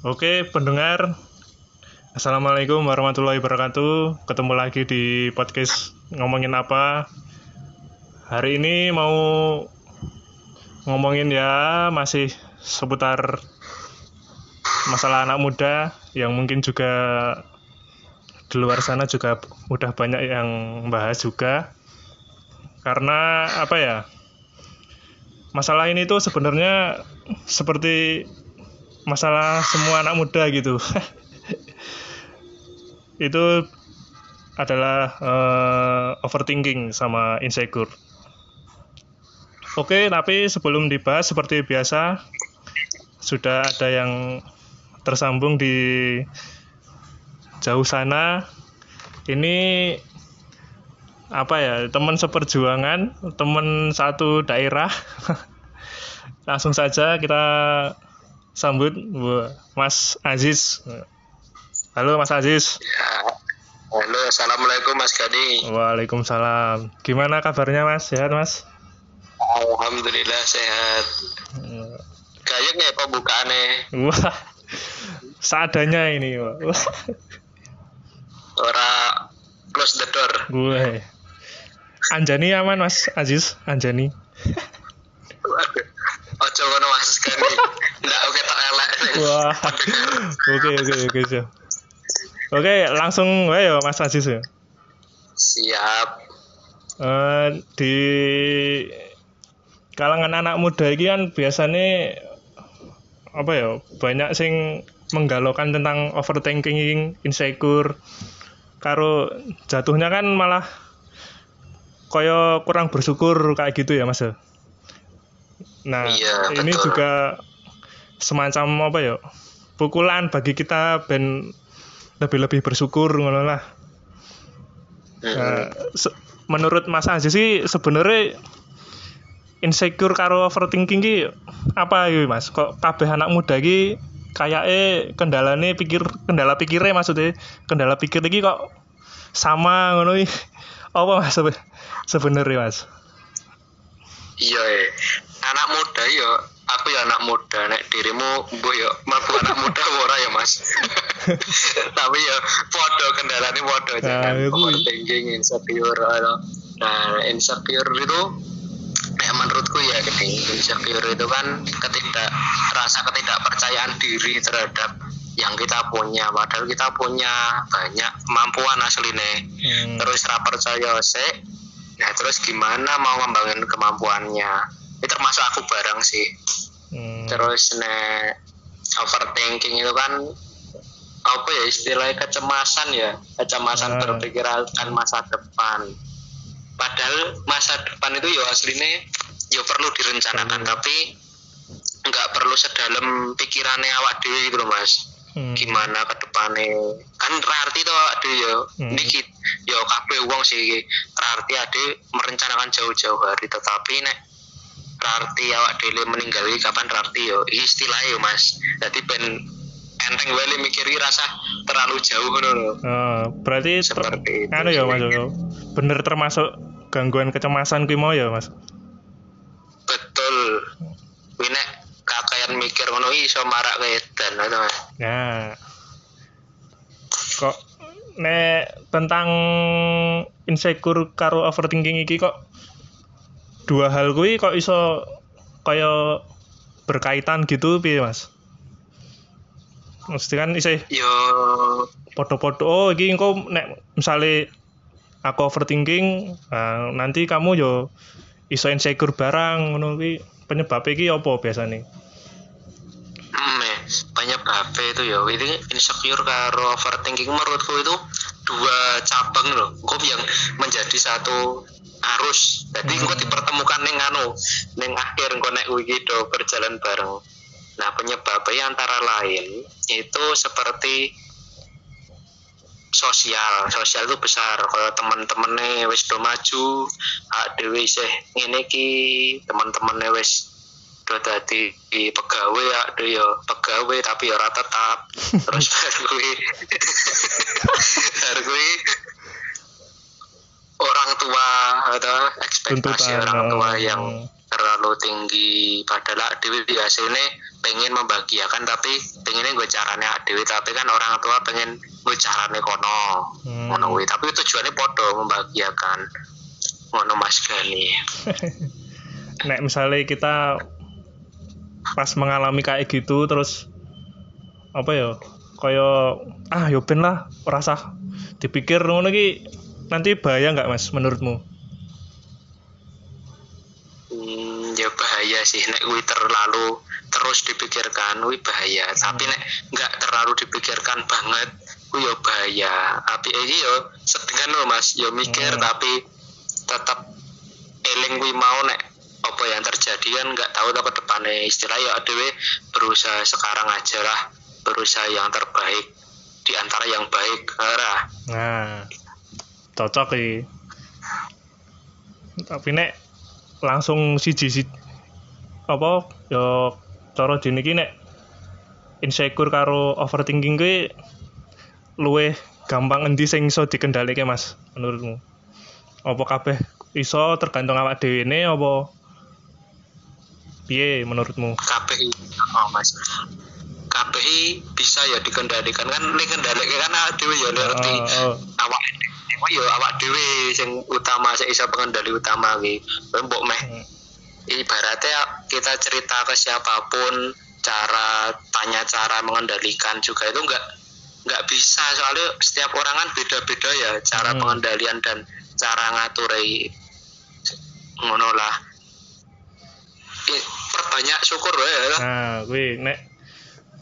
Oke pendengar, Assalamualaikum warahmatullahi wabarakatuh. Ketemu lagi di podcast Ngomongin Apa. Hari ini mau ngomongin ya masih seputar masalah anak muda, yang mungkin juga di luar sana juga udah banyak yang membahas juga. Karena apa ya, masalah ini tuh sebenarnya seperti masalah semua anak muda gitu. Itu adalah overthinking sama insecure. Oke, tapi sebelum dibahas seperti biasa, sudah ada yang tersambung di jauh sana. Ini apa ya, teman seperjuangan, teman satu daerah. Langsung saja kita sambut Mas Aziz. Halo Mas Aziz. Ya. Halo, Assalamualaikum Mas Gani. Waalaikumsalam. Gimana kabarnya Mas? Sehat Mas? Alhamdulillah sehat. Kayak nggak pembukaannya? Wah, seadanya ini. Ora close the door. Gue. Anjani aman Mas Aziz, Anjani. Ojo kono Mas Gani. Nggak oke tak elek. Wah. Oke. Oke, langsung wae yo Mas Aziz ya. Siap. Di kalangan anak muda iki kan biasanya apa ya, banyak sing menggalaukan tentang overthinking, insecure. Karo jatuhnya kan malah koyo kurang bersyukur kayak gitu ya Mas. Nah, iya, ini betul. Juga semacam apa ya, pukulan bagi kita ben lebih bersyukur ngono lah. Menurut Mas Aziz sih sebenarnya insecure karo overthinking ki apa iki Mas? Kok kabeh anak muda iki kayake kendala pikire maksudnya kendala pikir iki kok sama ngono iki. Apa Mas sebenarnya Mas? Iya, anak muda yo, aku ya anak muda, nek dirimu mbok yo mlebu anak muda ora ya Mas. Tapi ya padha kendalane padha aja kan. Overthinking, insecure. Nah, insecure itu menurutku ya insecure itu kan rasa ketidakpercayaan diri terhadap yang kita punya, padahal kita punya banyak kemampuan asline. Terus ra percaya sik, nah terus gimana mau ngembangin kemampuannya. Ini termasuk aku bareng sih. Terus nek overthinking itu kan apa ya, istilahnya kecemasan berpikir akan masa depan. Padahal masa depan itu ya aslinya ya perlu direncanakan, tapi nggak perlu sedalam pikirannya awak dhewe gitu loh Mas. Gimana ke depannya kan berarti tuh awak dhewe ya dikit ya kabeh wong sih berarti ade merencanakan jauh-jauh hari, tetapi nek berarti awak dhewe meninggal kapan berarti ya istilah ya Mas. Jadi ben enteng wae mikiri rasa terlalu jauh ngono lho. Berarti seperti itu. Anu ya Mas. Bener termasuk gangguan kecemasan kuwi mau ya Mas. Betul. Kuwi nek kakean mikir ngono iso marak wedan to Mas. Nah. Kok nek tentang insecure karo overthinking iki kok dua hal kuwi kok iso kaya berkaitan gitu piye Mas? Mesti kan isih yo padha-padha iki engko nek misale aku overthinking, nah, nanti kamu yo iso insecure barang ngono kuwi penyebab iki apa biasane? Penyebab itu yo ini insecure karo overthinking menurutku itu dua cabang loh. Engko yang menjadi satu arus. Jadi engko dipertemukan ning akhir engko nek iki do berjalan bareng. Nah, penyebabnya antara lain itu seperti sosial itu besar. Kalau teman-temannya wis do maju, dhewe isih ngene iki, teman-temannya wis do dadi pegawai, dhewe yo pegawai tapi yo ora tetap. Terus baru kuwi orang tua atau ekspektasi orang tua yang terlalu tinggi. Padahal dewi biasa ini pengen membahagiakan, tapi pengennya gue caranya dewi, tapi kan orang tua pengen gue caranya kono, ngono. Tapi tujuannya podo membahagiakan, ngono Mas Gani. Nek misalnya kita pas mengalami kayak gitu, terus apa ya? Kayak yo ben lah, rasa dipikir ngono ki nanti bahaya nggak Mas menurutmu? Ya bahaya sih, nek kuwi terlalu terus dipikirkan kuwi bahaya. Tapi nek nggak terlalu dipikirkan banget kuwi yo bahaya. Tapi iki yo sedengan lho Mas, yo mikir tapi tetap eling kuwi mau nek apa yang terjadi kan nggak tahu apa depannya. Istilah yo dhewe berusaha sekarang aja lah, berusaha yang terbaik di antara yang baik lah. Nah, cocok iki. Tapi nek langsung siji apa ya cara dene iki nek insecure karo overthinking kuwi luwih gampang endi sing iso dikendhalike Mas menurutmu? Apa kabeh iso tergantung awak dhewe ne apa piye menurutmu? KPI Mas. KPI bisa ya dikendalikan kan, dikendalike kan awak dhewe ya ngerti. Awak dhewe sing utama, sing iso pengendali utama iki. Mbok meh ibaratnya kita cerita ke siapapun, cara mengendalikan juga itu enggak bisa, soalnya setiap orang kan beda-beda ya cara pengendalian dan cara ngaturi ngono lah. Perbanyak syukur ya. Nah, kuwi nek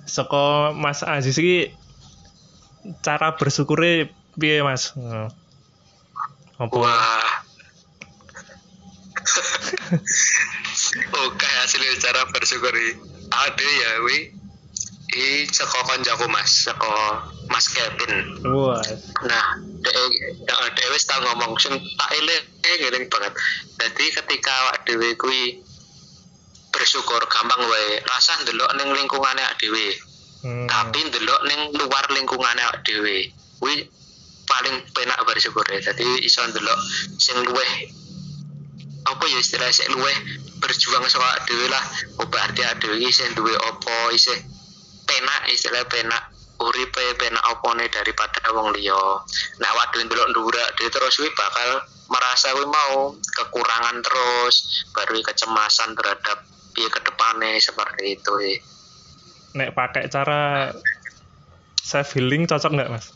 saka Mas Aziz iki cara bersyukure piye Mas? Apa? Wah. Oke, hasilnya cara bersyukur ada ya saka konjaku Mas, saka Mas Kevin. Wah. Nah, dhewe wis tak ngomong sing tak eling banget. Jadi ketika awak dhewe kuwi bersyukur gampang wae, rasa ndelok ning lingkungane awak dhewe. Tapi ndelok ning luar lingkungane awak dhewe kuwi paling penak bersyukur. Jadi iso ndelok sing luweh apa ya istilahnya sik luweh berjuang soal dhewe lah, berarti dhewe iki sing duwe apa isih penak, istilah penak uripe, penak opone daripada wong liya. Nek awak dhewe ndelok ndurak dhewe terus kuwi bakal merasa kuwi mau kekurangan terus, baru kecemasan terhadap piye kedepane seperti itu. Nek pakai cara self healing cocok enggak Mas?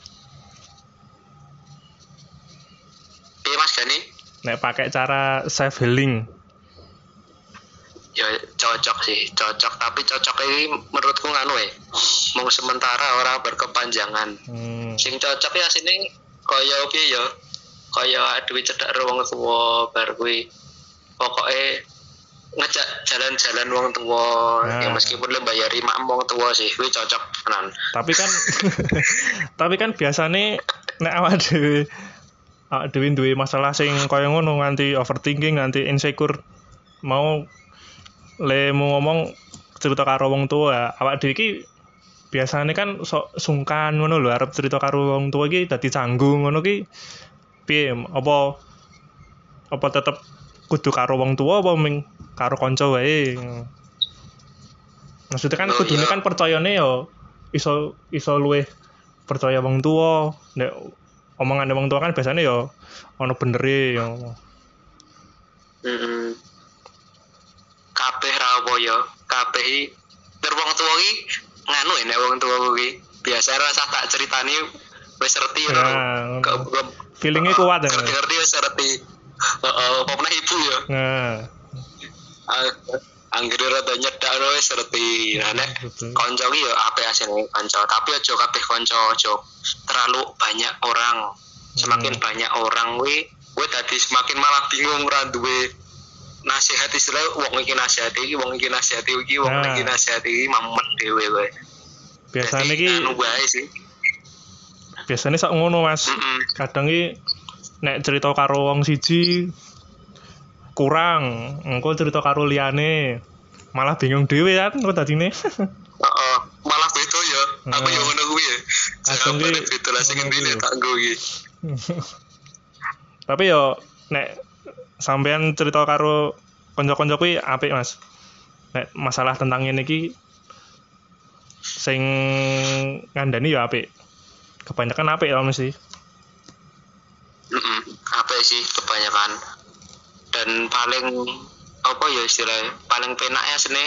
Mas Gani nek pakai cara self healing ya cocok sih, cocok, tapi cocok ini menurutku nganu mau sementara orang berkepanjangan. Sing cocok ya sini kaya piye ya, kaya duwe cedhak wong tuwa bar kuwi pokoke ngejak jalan-jalan wong tuwa. Ya meskipun lu bayari mak wong tuwa sih kuwi cocok tenan. Tapi kan tapi kan biasane nek awak dhewe duwe masalah sing kaya ngono, nganti overthinking, nganti insecure, mau mau ngomong cerita karo wong tua. Awak dhewe iki biasane kan sok sungkan ngono lho, arep cerita karo wong tua iki dadi canggung ngono ki piye? Apa tetep kudu karo wong tua apa ming karo kanca wae? Maksudnya kan kudune kan percayane yo iso luwih percaya wong tua. Nek omongan wong tua kan biasanya ya ono benere ya. Kabeh ra apa ya, kabeh wong tuwa iki nganu nek wong tuwa kuwi biasa rasa tak critani wis reti ya. Feelinge kuat ya. Ngerti wis reti. Heeh, opone ibu ya. Nah. Anggere rada nyedak wis reti. Nek kanca iki ya apik asine kanca, tapi aja kabeh kanca, aja terlalu banyak orang. Semakin banyak orang kuwi dadi semakin malah bingung, ora duwe nasihati istilah wong iki nasihati iki mamet dhewe kowe. Biasane iki wae sih. Biasane sak ngono Mas. Kadang iki nek cerita karo wong siji kurang, engko cerita karo liyane malah bingung dhewe kan kok dadine. Heeh, malah beda ya. Aku yo ngono kuwi ya. Kadang iki beda lah sing ngene tak nggo iki. Tapi yo nek sampean cerita karo konco-konco kuwi apik Mas. Nek masalah tentang ngene iki sing ngandani ya apik. Kebanyakan apik ya mesti. Apik sih kebanyakan. Dan paling apa ya istilahnya? Paling penak ya sene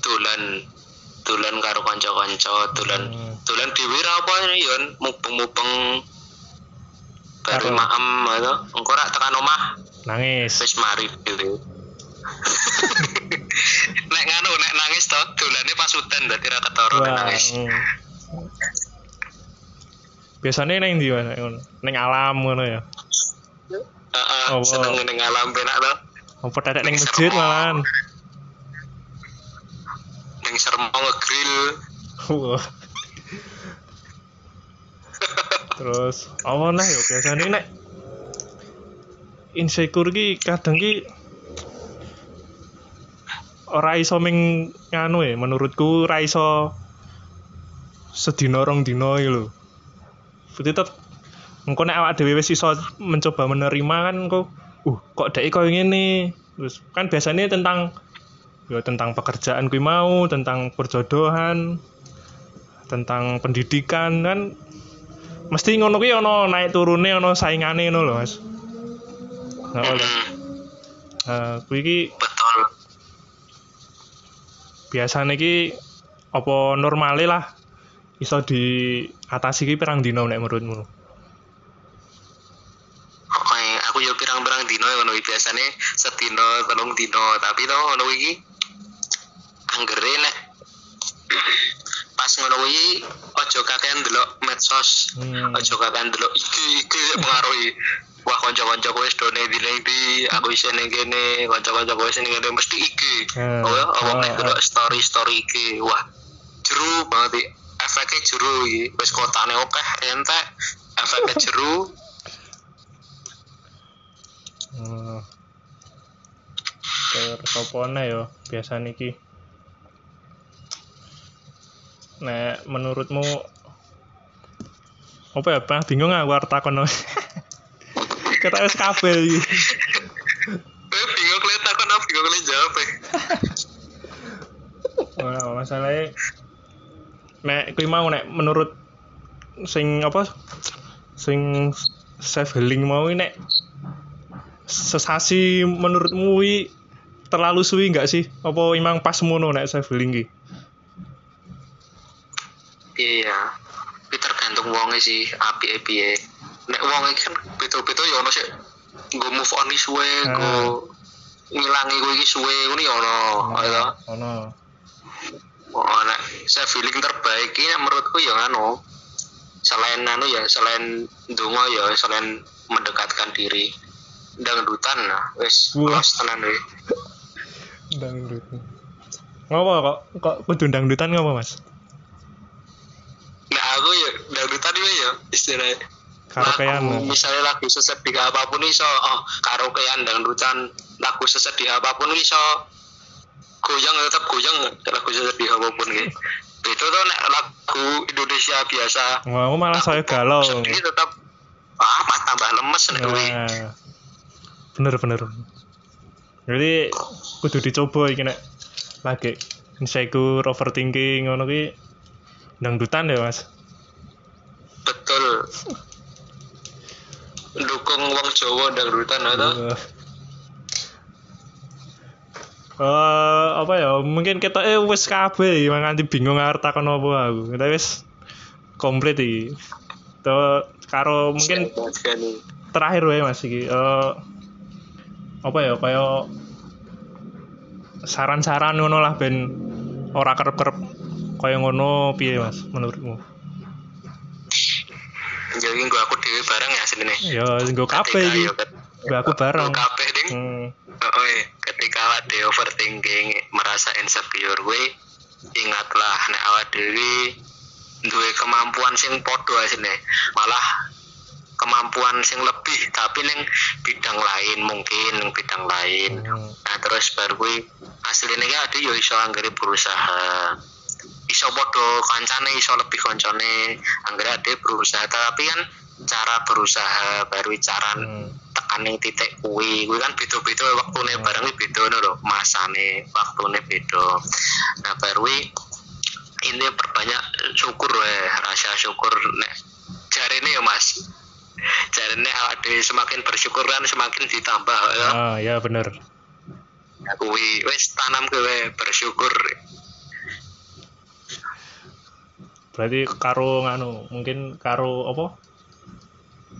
dolan karo kanca-kanca, dolan dhewe ra apa ya mubeng-mubeng baru maem ngono, engko rak tekan omah nangis. Wis mari dhewe. Nek ngono nek nangis to dolane pas udan dadi ra ketara nangis. Biasane ning ndi wae ngono, ning alam ngono ya. Heeh, seneng ning alam penak to. Apa dadak ning masjid malahan. Ning Seremong nge-grill. Terus awon lah ya biasane nek insecure ki kadang ki ora iso ming nganu ya menurutku ora iso sedina rong dina iki lho. Berarti tetep engko nek awak dhewe wis iso mencoba menerima kan engko kok dhek koyo ngene. Terus kan biasanya tentang ya tentang pekerjaan kuwi mau, tentang perjodohan, tentang pendidikan kan mesti ngono kuwi ana naik turune ana saingane ngono lho Mas. Nah, kuwi iki betul. Biasane iki apa normale lah iso diatasi iki pirang dina nek menurutmu? Aku yo pirang-pirang dina ngono iki biasane sedina 3 dina, tapi to ngono iki anggere nek pas ngono kuwi aja kakean delok medsos, aja kakean delok iki pengaruhi. Wah kanca-kanca wis dene dilengdi, aku wis ning kene, kanca-kanca wis ning kene mesti iki. Apa nek delok story-story iki, wah jeru banget iki. Efeke jeru iki, wis kotane akeh entek, efeke jeru. Terus opone yo biasane iki. Nek menurutmu apa ya, pernah bingung aku arep takon. Kata wis kabel iki. Bingung lek takon apa bingung lek jawab. Ora masalahe. Nek kuwi mau nek menurut sing apa sing self healing mau nek sesasi menurutmu iki terlalu suwi enggak sih? Apa memang pas mono nek self healing iki? Iya, tapi tergantung wonge sih, api piye. Nek wonge kan beda-beda ya ono sik nggo move on wis suwe, nggo ngilangi kuwi iki suwe ngono ya ono, ya. Ono. Ono saya feeling terbaik iki menurutku ya anu. Selain anu ya, selain ndonga ya, selain mendekatkan diri dangdutan wis wis tenan iki. Dangdutan. Ngopo kok kudu dangdutan ngopo Mas? Aku ya dangdutan iki ya istilahnya karaokean. Misalnya lagu sesedih apapun iso karaokean dangdutan, lagu sesedih apapun iso goyang tetap goyang lagu sesedih apapun iki. Itu tuh nek lagu Indonesia biasa. Wah, malah saya galau. Ini tetap tambah lemes nek kuwi. Bener. Jadi kudu dicoba iki nek lagi insecure, overthinking ngono kuwi dangdutan ya Mas. Betul. Dukung wong Jawa dangdutan atau? Apa ya? Mungkin kita wis kabeh nganti bingung arep takon apa aku. Kita wis komplit iki. To karo mungkin terakhir wae Mas iki. Apa ya? Kaya saran-saran ngono lah ben ora kerep-kerep kaya ngono piye Mas menurutmu? Yo iki aku dhewe bareng ya senene. Yo nggo kabeh iki. Aku bareng. Kabeh ding. Ketika awak dhewe overthinking, merasa insecure kuwi, ingatlah nek awak dhewe duwe kemampuan sing padha asline. Malah kemampuan sing lebih tapi ning bidang lain, mungkin ning bidang lain. Nah, terus baru kuwi asline iki awake yo iso anggere berusaha. iso podo kancane, iso lebih koncone, anggere ade berusaha. Tapi kan cara berusaha baru cara tekane titik kuwi kan beda-beda wektune bareng beda lho, masane wektune beda. Nah baru ini perbanyak syukur rasa syukur nek jarene ya Mas. Jarene awak dhewe semakin bersyukur kan semakin ditambah ya. Ah ya bener. Ya kuwi wis tanam kowe bersyukur. Berarti karo nganu mungkin karo apa?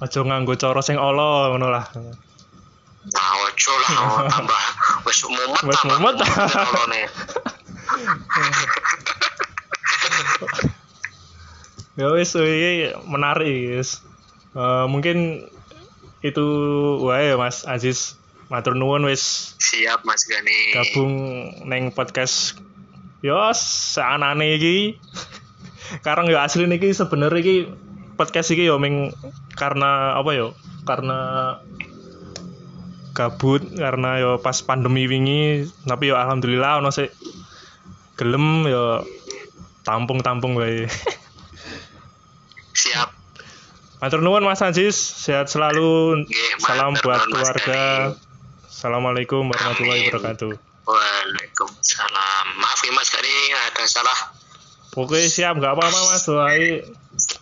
Aja nganggo cara sing ala ngono lah. Nah, ojo lah tambah wis mumet tambah. Ya wis menarik. Mungkin itu wae Mas Aziz. Matur nuwun wis. Siap Mas Gani. Gabung neng podcast. Yo saanane iki. Karang yo asli niki sebenere iki podcast iki yo ming karena apa yo? Karena gabut, karena yo pas pandemi wingi, tapi yo alhamdulillah ono sik gelem yo tampung-tampung wae. Siap. Matur nuwun Mas Aziz, sehat selalu. Salam buat keluarga. Assalamualaikum warahmatullahi wabarakatuh. Waalaikumsalam. Maaf ya Mas Gani, ada salah. Oke siap, nggak apa-apa Mas. Wai,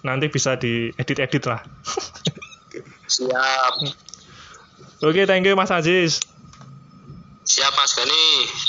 nanti bisa diedit-edit lah. Siap. Oke, thank you Mas Aziz. Siap Mas Gani.